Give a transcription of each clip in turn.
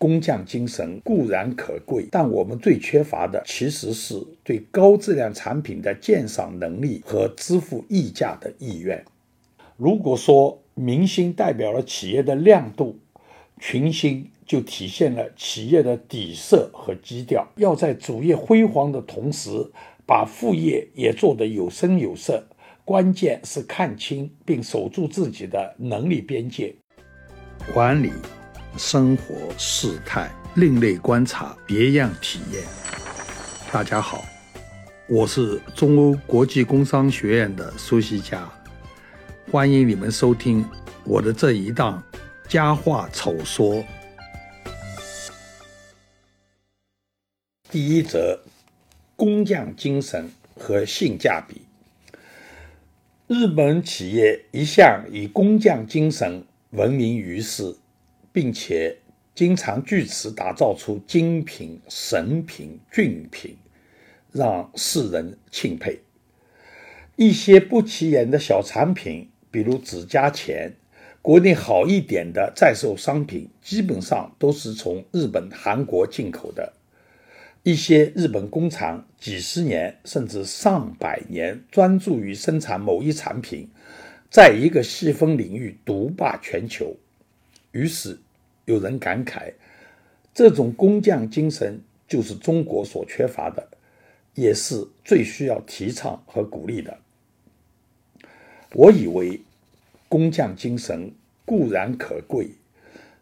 工匠精神固然可贵，但我们最缺乏的其实是对高质量产品的鉴赏能力和支付溢价的意愿。如果说明星代表了企业的亮度，群星就体现了企业的底色和基调。要在主业辉煌的同时，把副业也做得有声有色，关键是看清并守住自己的能力边界。管理生活事态，另类观察，别样体验。大家好，我是中欧国际工商学院的苏西佳，欢迎你们收听我的这一档佳话丑说。第一则，工匠精神和性价比。日本企业一向以工匠精神闻名于世，并且经常据此打造出精品、神品、俊品，让世人钦佩。一些不起眼的小产品，比如指甲钳，国内好一点的在售商品，基本上都是从日本、韩国进口的。一些日本工厂几十年甚至上百年专注于生产某一产品，在一个细分领域独霸全球。于是有人感慨，这种工匠精神就是中国所缺乏的，也是最需要提倡和鼓励的。我以为工匠精神固然可贵，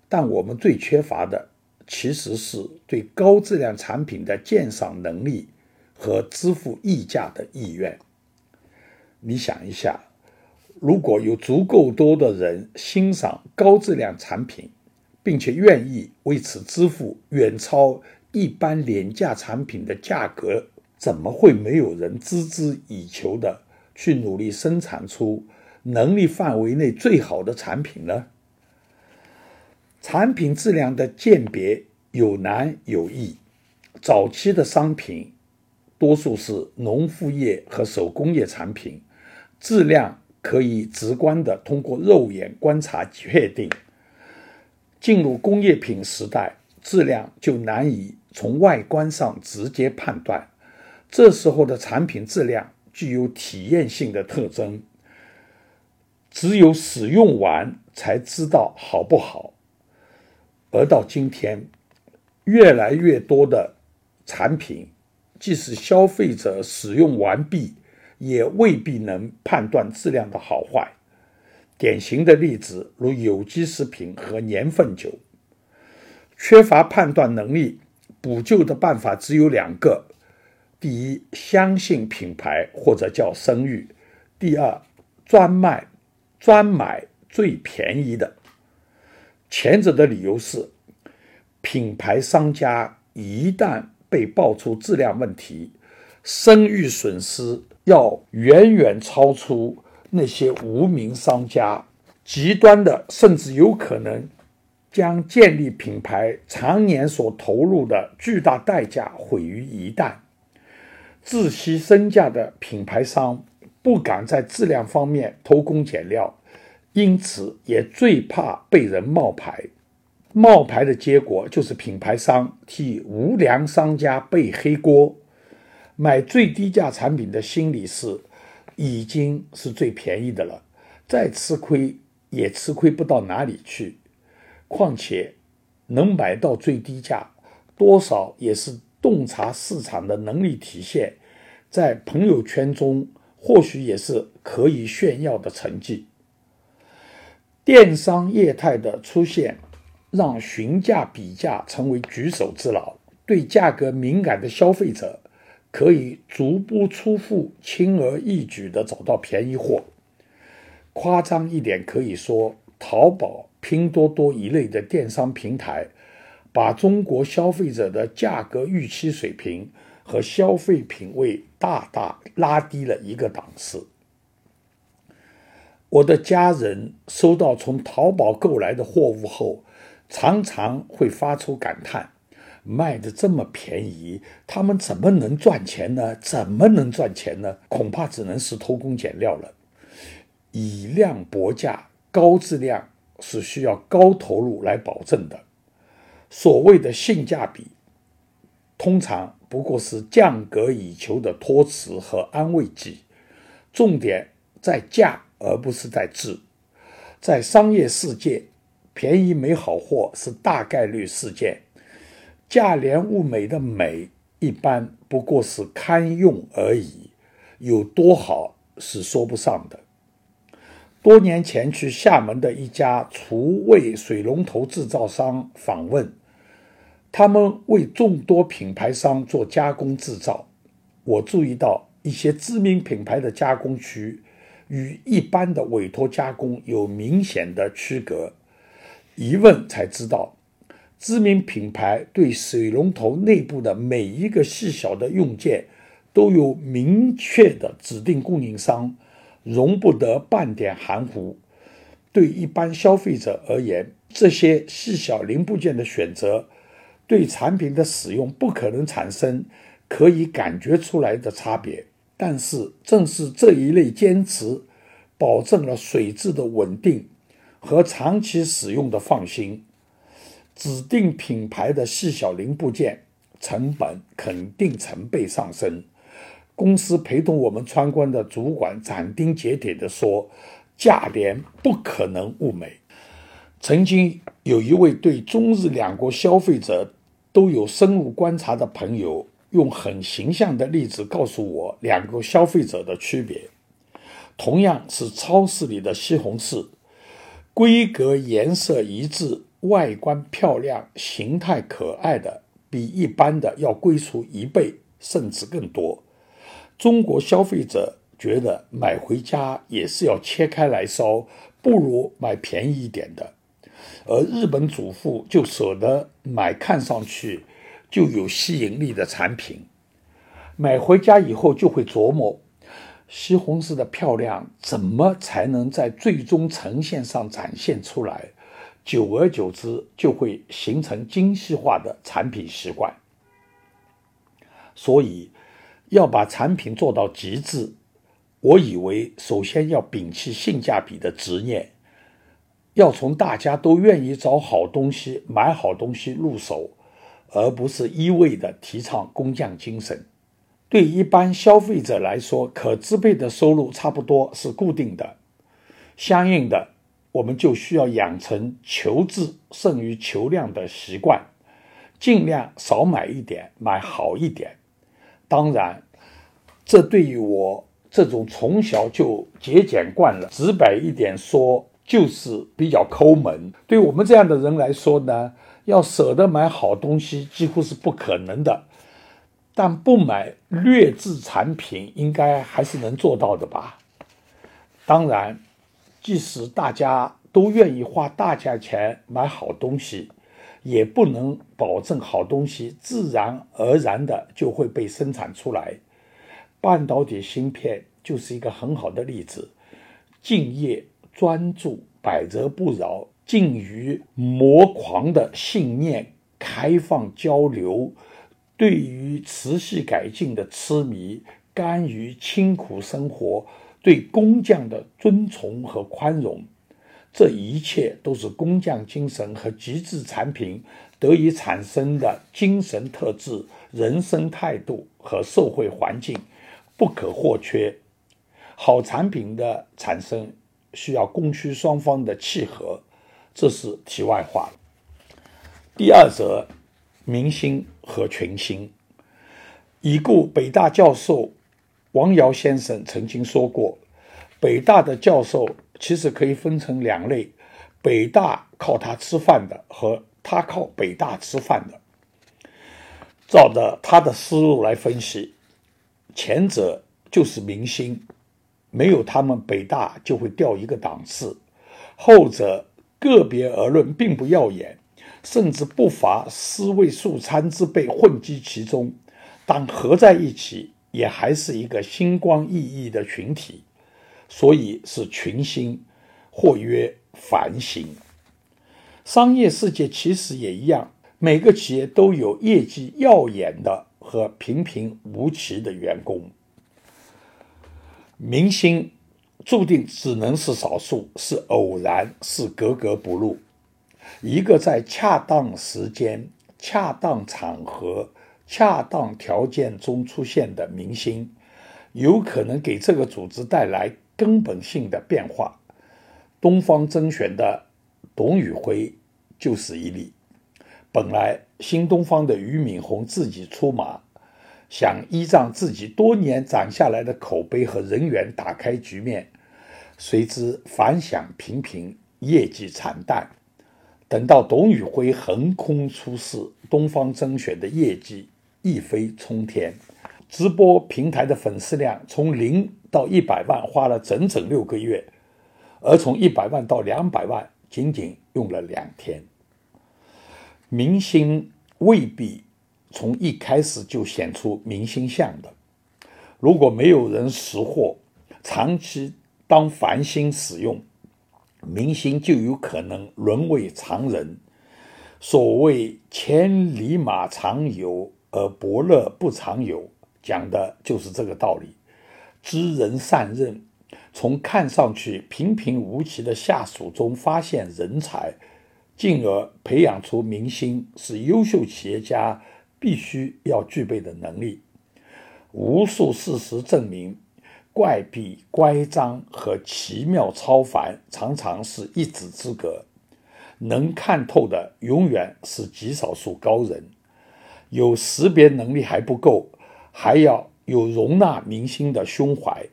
但我们最缺乏的其实是对高质量产品的鉴赏能力和支付溢价的意愿。你想一下，如果有足够多的人欣赏高质量产品，并且愿意为此支付远超一般廉价产品的价格，怎么会没有人孜孜以求的去努力生产出能力范围内最好的产品呢？产品质量的鉴别有难有易，早期的商品多数是农副业和手工业产品，质量可以直观地通过肉眼观察确定。进入工业品时代，质量就难以从外观上直接判断，这时候的产品质量具有体验性的特征，只有使用完才知道好不好。而到今天，越来越多的产品，即使消费者使用完毕，也未必能判断质量的好坏。典型的例子如有机食品和年份酒。缺乏判断能力，补救的办法只有两个：第一，相信品牌或者叫声誉；第二，专买最便宜的。前者的理由是，品牌商家一旦被爆出质量问题，声誉损失要远远超出那些无名商家，极端的甚至有可能将建立品牌常年所投入的巨大代价毁于一旦。自惜身价的品牌商不敢在质量方面偷工减料，因此也最怕被人冒牌。冒牌的结果就是品牌商替无良商家背黑锅。买最低价产品的心理是，已经是最便宜的了，再吃亏也吃亏不到哪里去。况且能买到最低价，多少也是洞察市场的能力体现，在朋友圈中或许也是可以炫耀的成绩。电商业态的出现，让询价比价成为举手之劳，对价格敏感的消费者可以足不出户，轻而易举地找到便宜货。夸张一点可以说，淘宝、拼多多一类的电商平台，把中国消费者的价格预期水平和消费品味大大拉低了一个档次。我的家人收到从淘宝购来的货物后，常常会发出感叹，卖的这么便宜，他们怎么能赚钱呢？恐怕只能是偷工减料了。以量博价，高质量是需要高投入来保证的。所谓的性价比，通常不过是降格以求的托词和安慰剂，重点在价而不是在质。在商业世界，便宜没好货是大概率事件，价廉物美的美一般不过是堪用而已，有多好是说不上的。多年前去厦门的一家厨卫水龙头制造商访问，他们为众多品牌商做加工制造，我注意到一些知名品牌的加工区与一般的委托加工有明显的区隔，一问才知道，知名品牌对水龙头内部的每一个细小的用件都有明确的指定供应商，容不得半点含糊。对一般消费者而言，这些细小零部件的选择对产品的使用不可能产生可以感觉出来的差别，但是正是这一类坚持保证了水质的稳定和长期使用的放心。指定品牌的细小零部件成本肯定成倍上升。公司陪同我们参观的主管斩钉截铁地说，价廉不可能物美。曾经有一位对中日两国消费者都有深入观察的朋友，用很形象的例子告诉我两个消费者的区别。同样是超市里的西红柿，规格颜色一致，外观漂亮，形态可爱的比一般的要贵出1倍甚至更多。中国消费者觉得买回家也是要切开来烧，不如买便宜一点的，而日本主妇就舍得买看上去就有吸引力的产品。买回家以后就会琢磨，西红柿的漂亮怎么才能在最终呈现上展现出来，久而久之就会形成精细化的产品习惯。所以要把产品做到极致，我以为首先要摒弃性价比的执念，要从大家都愿意找好东西买好东西入手，而不是一味的提倡工匠精神。对一般消费者来说，可支配的收入差不多是固定的，相应的我们就需要养成求质胜于求量的习惯，尽量少买一点，买好一点。当然，这对于我这种从小就节俭惯了，直白一点说就是比较抠门，对我们这样的人来说呢，要舍得买好东西几乎是不可能的，但不买劣质产品应该还是能做到的吧。当然，即使大家都愿意花大价钱买好东西，也不能保证好东西自然而然的就会被生产出来。半导体芯片就是一个很好的例子，敬业、专注、百折不挠，近于魔狂的信念、开放交流，对于持续改进的痴迷，甘于清苦生活，对工匠的尊崇和宽容，这一切都是工匠精神和极致产品得以产生的精神特质、人生态度和社会环境不可或缺。好产品的产生需要供需双方的契合，这是题外话。第二则，明星和群星。已故北大教授王尧先生曾经说过，北大的教授其实可以分成两类，北大靠他吃饭的和他靠北大吃饭的。照着他的思路来分析，前者就是明星，没有他们北大就会掉一个档次，后者个别而论并不耀眼，甚至不乏尸位素餐之辈混迹其中，但合在一起也还是一个星光熠熠的群体，所以是群星，或曰繁星。商业世界其实也一样，每个企业都有业绩耀眼的和平平无奇的员工。明星注定只能是少数，是偶然，是格格不入。一个在恰当时间、恰当场合、恰当条件中出现的明星，有可能给这个组织带来根本性的变化。东方甄选的董宇辉就是一例。本来新东方的俞敏洪自己出马，想依仗自己多年攒下来的口碑和人缘打开局面，谁知反响平平，业绩惨淡。等到董宇辉横空出世，东方甄选的业绩一飞冲天，直播平台的粉丝量从0到100万花了整整6个月，而从100万到200万仅仅用了2天。明星未必从一开始就显出明星相的，如果没有人识货，长期当繁星使用，明星就有可能沦为常人。所谓千里马常有而伯乐不常有，讲的就是这个道理。知人善任，从看上去平平无奇的下属中发现人才，进而培养出明星，是优秀企业家必须要具备的能力。无数事实证明，怪癖、乖张和奇妙超凡常常是一己之隔，能看透的永远是极少数高人。有识别能力还不够，还要有容纳明星的胸怀。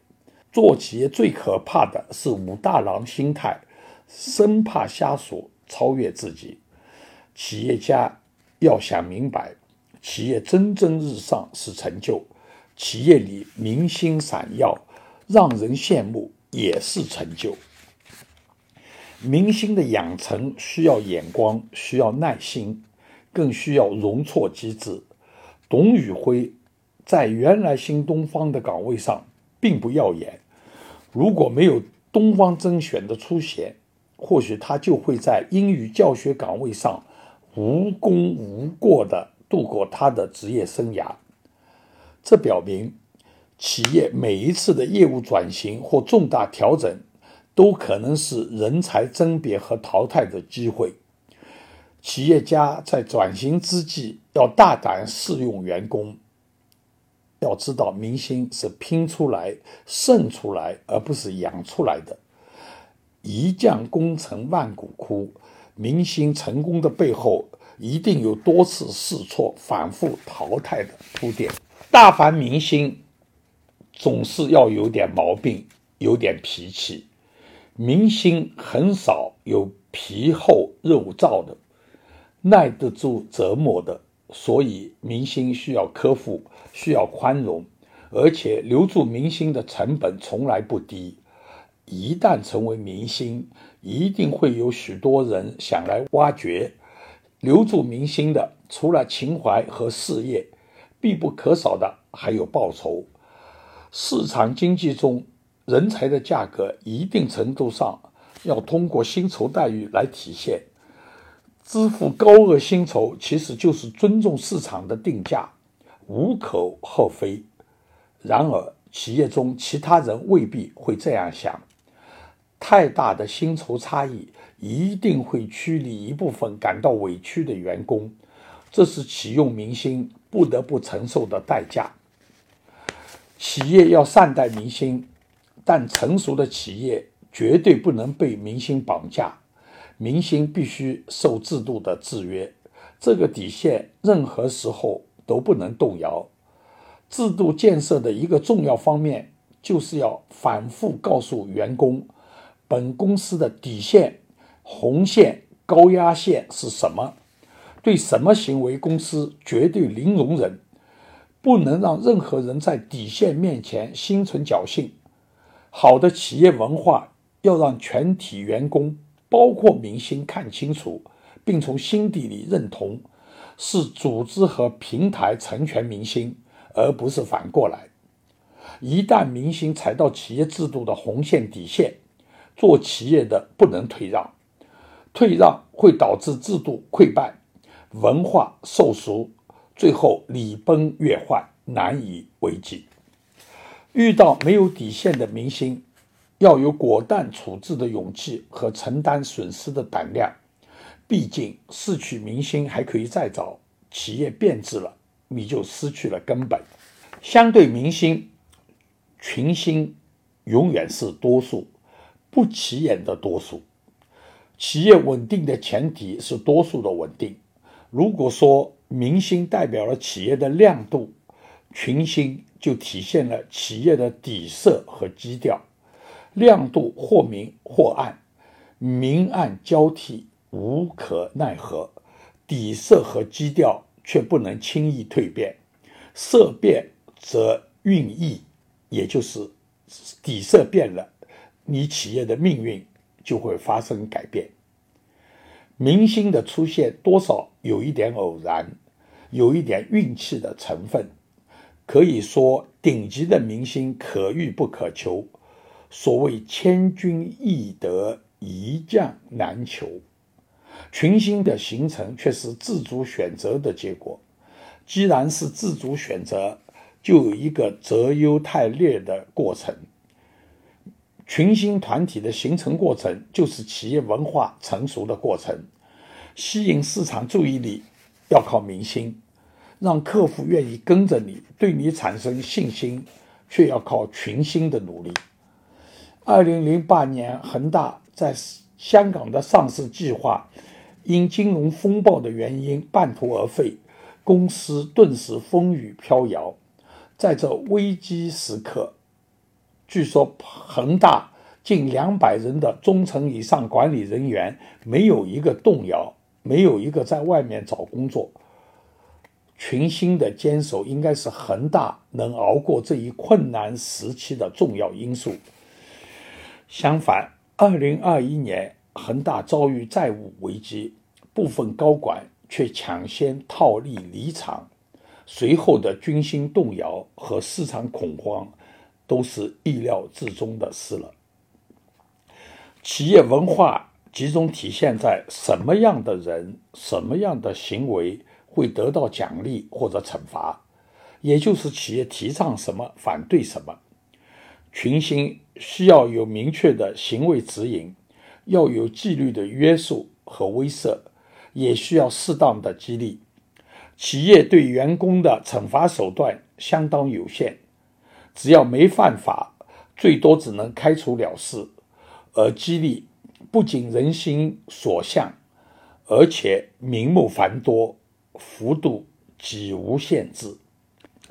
做企业最可怕的是武大郎心态，生怕下属超越自己。企业家要想明白，企业蒸蒸日上是成就，企业里明星闪耀，让人羡慕也是成就。明星的养成需要眼光，需要耐心，更需要容错机制。董宇辉在原来新东方的岗位上并不耀眼，如果没有东方甄选的出现，或许他就会在英语教学岗位上无功无过地度过他的职业生涯。这表明，企业每一次的业务转型或重大调整，都可能是人才甄别和淘汰的机会。企业家在转型之际要大胆试用员工。要知道，明星是拼出来、胜出来，而不是养出来的。一将功成万骨枯，明星成功的背后一定有多次试错、反复淘汰的铺垫。大凡明星总是要有点毛病，有点脾气，明星很少有皮厚肉燥的，耐得住折磨的。所以明星需要呵护，需要宽容，而且留住明星的成本从来不低。一旦成为明星，一定会有许多人想来挖掘。留住明星的，除了情怀和事业，必不可少的还有报酬。市场经济中，人才的价格一定程度上要通过薪酬待遇来体现。支付高额薪酬其实就是尊重市场的定价，无可厚非。然而企业中其他人未必会这样想，太大的薪酬差异一定会驱离一部分感到委屈的员工，这是启用明星不得不承受的代价。企业要善待明星，但成熟的企业绝对不能被明星绑架，明星必须受制度的制约，这个底线任何时候都不能动摇。制度建设的一个重要方面，就是要反复告诉员工，本公司的底线、红线、高压线是什么，对什么行为公司绝对零容忍，不能让任何人在底线面前心存侥幸。好的企业文化要让全体员工包括明星看清楚，并从心底里认同，是组织和平台成全明星，而不是反过来。一旦明星踩到企业制度的红线底线，做企业的不能退让，退让会导致制度溃败，文化受俗，最后礼崩乐坏，难以为继。遇到没有底线的明星，要有果断处置的勇气和承担损失的胆量，毕竟市区明星还可以再找，企业变质了，你就失去了根本。相对明星，群星永远是多数，不起眼的多数。企业稳定的前提是多数的稳定。如果说明星代表了企业的亮度，群星就体现了企业的底色和基调。亮度或明或暗，明暗交替无可奈何，底色和基调却不能轻易蜕变。色变则运意，也就是底色变了，你企业的命运就会发生改变。明星的出现多少有一点偶然，有一点运气的成分。可以说顶级的明星可遇不可求，所谓千军易得，一将难求。群星的形成却是自主选择的结果，既然是自主选择，就有一个择优汰劣的过程。群星团体的形成过程就是企业文化成熟的过程。吸引市场注意力要靠明星，让客户愿意跟着你，对你产生信心，却要靠群星的努力。2008年恒大在香港的上市计划因金融风暴的原因半途而废，公司顿时风雨飘摇。在这危机时刻，据说恒大近200人的中层以上管理人员没有一个动摇，没有一个在外面找工作。群星的坚守应该是恒大能熬过这一困难时期的重要因素。相反，2021年恒大遭遇债务危机，部分高管却抢先套利离场，随后的军心动摇和市场恐慌都是意料之中的事了。企业文化集中体现在什么样的人、什么样的行为会得到奖励或者惩罚，也就是企业提倡什么、反对什么。群星需要有明确的行为指引，要有纪律的约束和威慑，也需要适当的激励。企业对员工的惩罚手段相当有限，只要没犯法，最多只能开除了事。而激励不仅人心所向，而且名目繁多，幅度几无限制。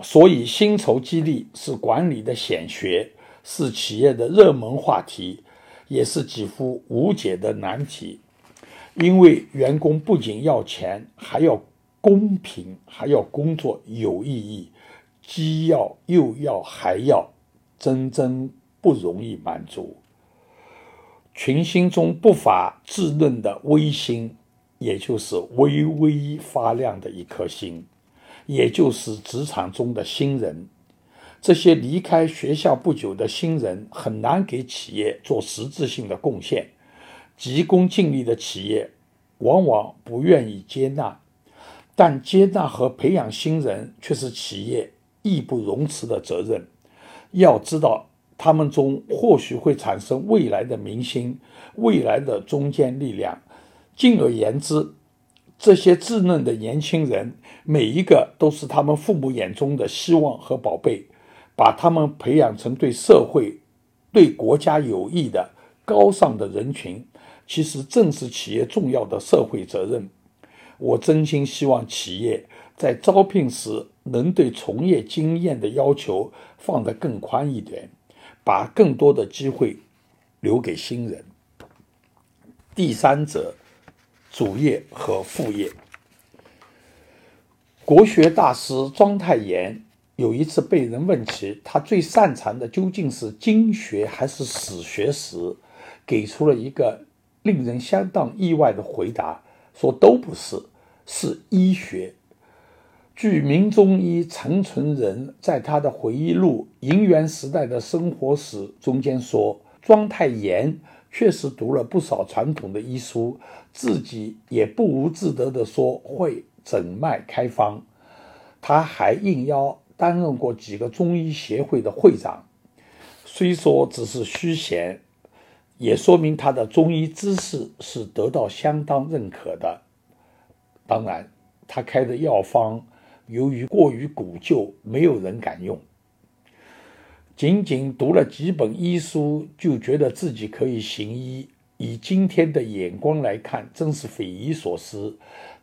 所以薪酬激励是管理的显学，是企业的热门话题，也是几乎无解的难题。因为员工不仅要钱，还要公平，还要工作有意义，既要又要还要，真不容易满足。群星中不乏稚嫩的微星，也就是微微发亮的一颗星，也就是职场中的新人。这些离开学校不久的新人很难给企业做实质性的贡献，急功近利的企业往往不愿意接纳，但接纳和培养新人却是企业义不容辞的责任。要知道，他们中或许会产生未来的明星，未来的中坚力量。进而言之，这些稚嫩的年轻人，每一个都是他们父母眼中的希望和宝贝，把他们培养成对社会、对国家有益的高尚的人群，其实正是企业重要的社会责任。我真心希望企业在招聘时能对从业经验的要求放得更宽一点，把更多的机会留给新人。第三者，主业和副业。国学大师庄太炎有一次被人问起他最擅长的究竟是经学还是史学时，给出了一个令人相当意外的回答，说都不是，是医学。据名中医陈存仁在他的回忆录《银元时代的生活史》中间说，庄太炎确实读了不少传统的医书，自己也不无自得地说会诊脉开方。他还应邀担任过几个中医协会的会长，虽说只是虚衔，也说明他的中医知识是得到相当认可的。当然，他开的药方由于过于古旧，没有人敢用。仅仅读了几本医书，就觉得自己可以行医，以今天的眼光来看，真是匪夷所思。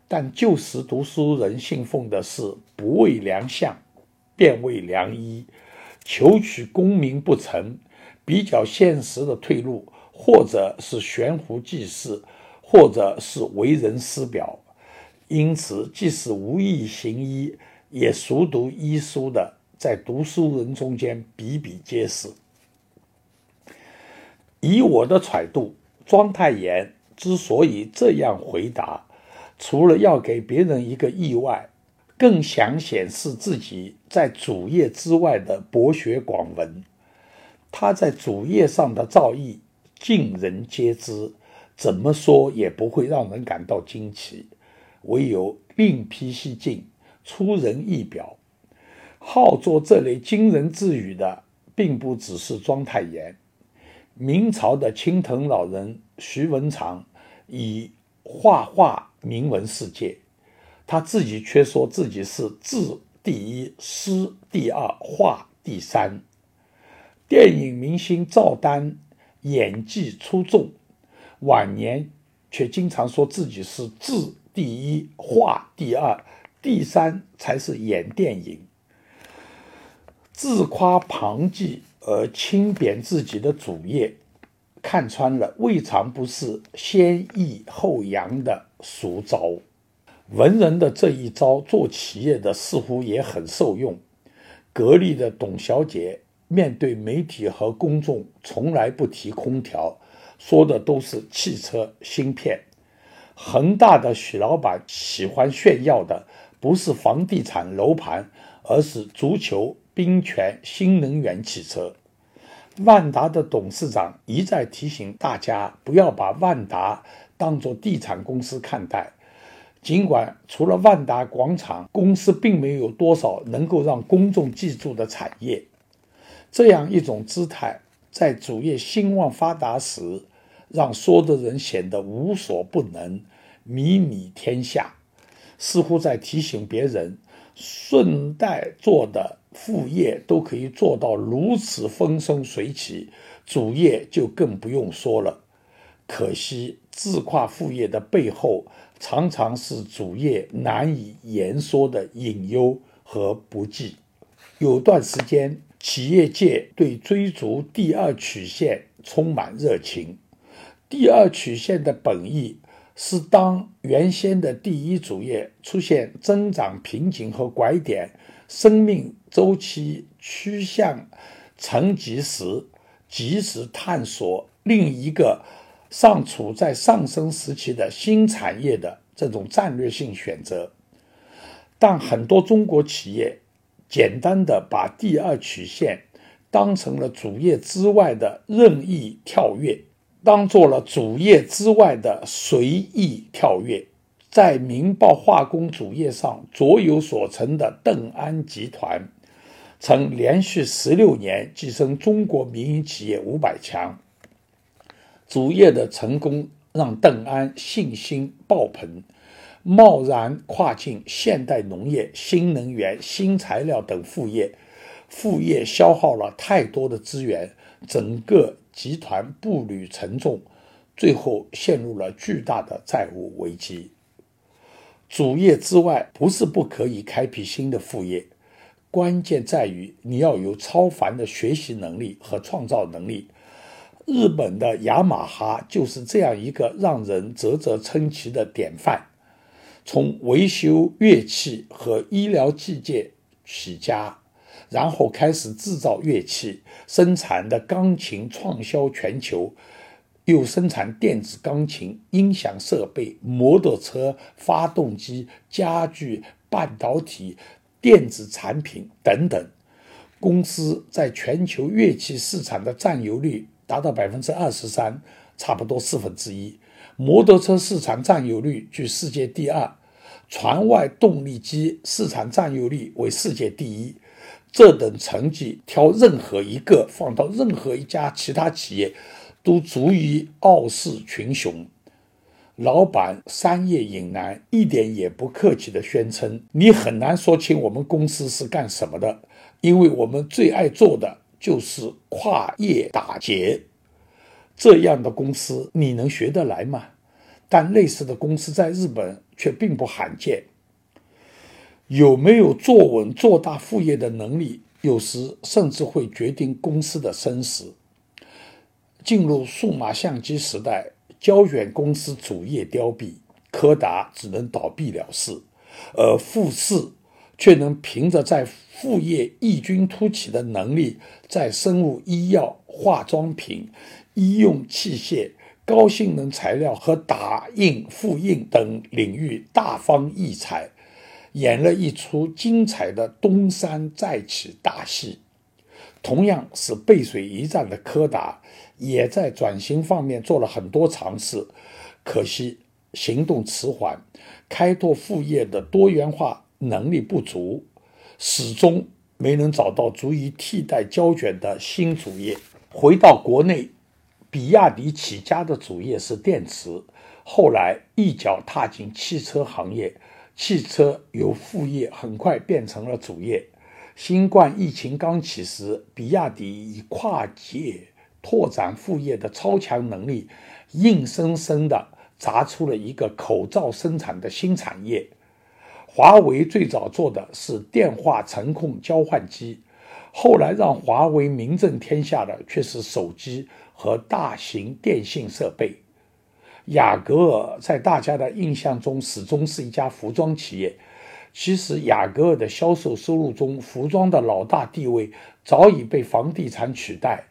但旧时读书人信奉的是不畏良相，便畏良医，求取功名不成，比较现实的退路，或者是悬壶济世，或者是为人师表。因此，即使无意行医，也熟读医书的，在读书人中间比比皆是。以我的揣度，庄太炎之所以这样回答，除了要给别人一个意外，更想显示自己在主业之外的博学广文。他在主业上的造诣尽人皆知，怎么说也不会让人感到惊奇，唯有另辟蹊径，出人意表。好做这类惊人之语的并不只是庄太炎，明朝的青藤老人徐文长以画画名闻世界，他自己却说自己是字第一，诗第二，画第三。电影明星赵丹演技出众，晚年却经常说自己是字第一，画第二，第三才是演电影。自夸旁记而轻贬自己的主业，看穿了未尝不是先抑后扬的俗招。文人的这一招做企业的似乎也很受用。格力的董小姐面对媒体和公众从来不提空调，说的都是汽车芯片。恒大的许老板喜欢炫耀的不是房地产楼盘，而是足球、冰泉、新能源汽车。万达的董事长一再提醒大家不要把万达当作地产公司看待，尽管除了万达广场，公司并没有多少能够让公众记住的产业。这样一种姿态在主业兴旺发达时，让说的人显得无所不能，靡靡天下，似乎在提醒别人顺带做的副业都可以做到如此风生水起，主业就更不用说了。可惜自夸副业的背后，常常是主业难以言说的隐忧和不济。有段时间，企业界对追逐第二曲线充满热情。第二曲线的本意是，当原先的第一主业出现增长瓶颈和拐点，生命周期趋向沉寂时，及时探索另一个尚处在上升时期的新产业的这种战略性选择。但很多中国企业简单的把第二曲线当成了主业之外的任意跳跃，当做了主业之外的随意跳跃。在明报化工主业上卓有所成的邓安集团，曾连续16年跻身中国民营企业500强。主业的成功让邓安信心爆棚，贸然跨进现代农业、新能源、新材料等副业，副业消耗了太多的资源，整个集团步履沉重，最后陷入了巨大的债务危机。主业之外不是不可以开辟新的副业，关键在于你要有超凡的学习能力和创造能力。日本的雅马哈就是这样一个让人啧啧称奇的典范。从维修乐器和医疗器械起家，然后开始制造乐器，生产的钢琴畅销全球，又生产电子钢琴、音响设备、摩托车、发动机、家具、半导体、电子产品等等。公司在全球乐器市场的占有率达到 23%， 差不多1/4。摩托车市场占有率居世界第二，船外动力机市场占有率为世界第一。这等成绩挑任何一个放到任何一家其他企业都足以傲视群雄。老板商业隐男一点也不客气地宣称，你很难说清我们公司是干什么的，因为我们最爱做的就是跨业打劫。这样的公司你能学得来吗？但类似的公司在日本却并不罕见。有没有坐稳做大副业的能力，有时甚至会决定公司的生死。进入数码相机时代，胶卷公司主业凋敝，柯达只能倒闭了事，而富士却能凭着在副业异军突起的能力，在生物医药、化妆品、医用器械、高性能材料和打印、复印等领域大放异彩，演了一出精彩的东山再起大戏。同样是背水一战的柯达，也在转型方面做了很多尝试，可惜行动迟缓，开拓副业的多元化能力不足，始终没能找到足以替代胶卷的新主业。回到国内，比亚迪起家的主业是电池，后来一脚踏进汽车行业，汽车由副业很快变成了主业。新冠疫情刚起时，比亚迪以跨界拓展副业的超强能力，硬生生地砸出了一个口罩生产的新产业。华为最早做的是电话程控交换机，后来让华为名震天下的却是手机和大型电信设备。雅戈尔在大家的印象中始终是一家服装企业，其实雅戈尔的销售收入中，服装的老大地位早已被房地产取代，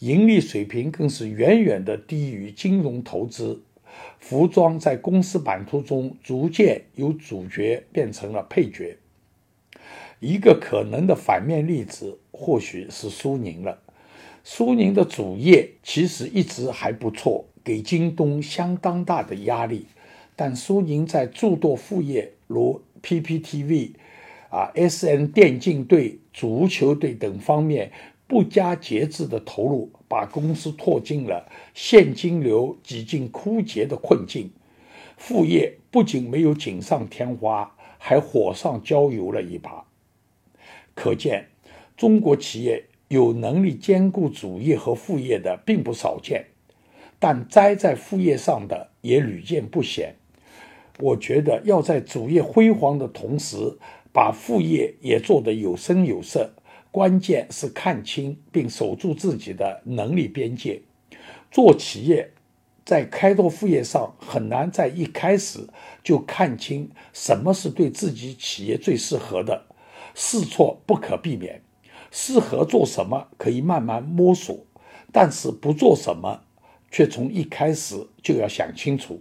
盈利水平更是远远的低于金融投资。服装在公司版图中逐渐由主角变成了配角。一个可能的反面例子或许是苏宁了。苏宁的主业其实一直还不错，给京东相当大的压力，但苏宁在诸多副业如PPTV、SN 电竞队、足球队等方面不加节制的投入，把公司拖进了现金流几近枯竭的困境。副业不仅没有锦上添花，还火上浇油了一把。可见，中国企业有能力兼顾主业和副业的并不少见，但栽在副业上的也屡见不鲜。我觉得要在主业辉煌的同时，把副业也做得有声有色，关键是看清并守住自己的能力边界。做企业在开拓副业上很难在一开始就看清什么是对自己企业最适合的，试错不可避免，适合做什么可以慢慢摸索，但是不做什么却从一开始就要想清楚。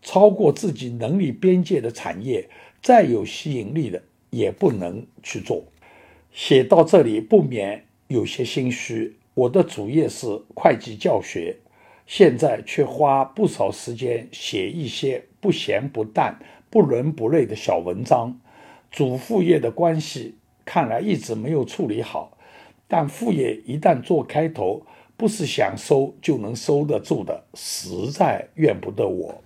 超过自己能力边界的产业，再有吸引力的也不能去做。写到这里不免有些心虚，我的主业是会计教学，现在却花不少时间写一些不咸不淡、不伦不类的小文章。主副业的关系看来一直没有处理好，但副业一旦做开头，不是想收就能收得住的，实在怨不得我。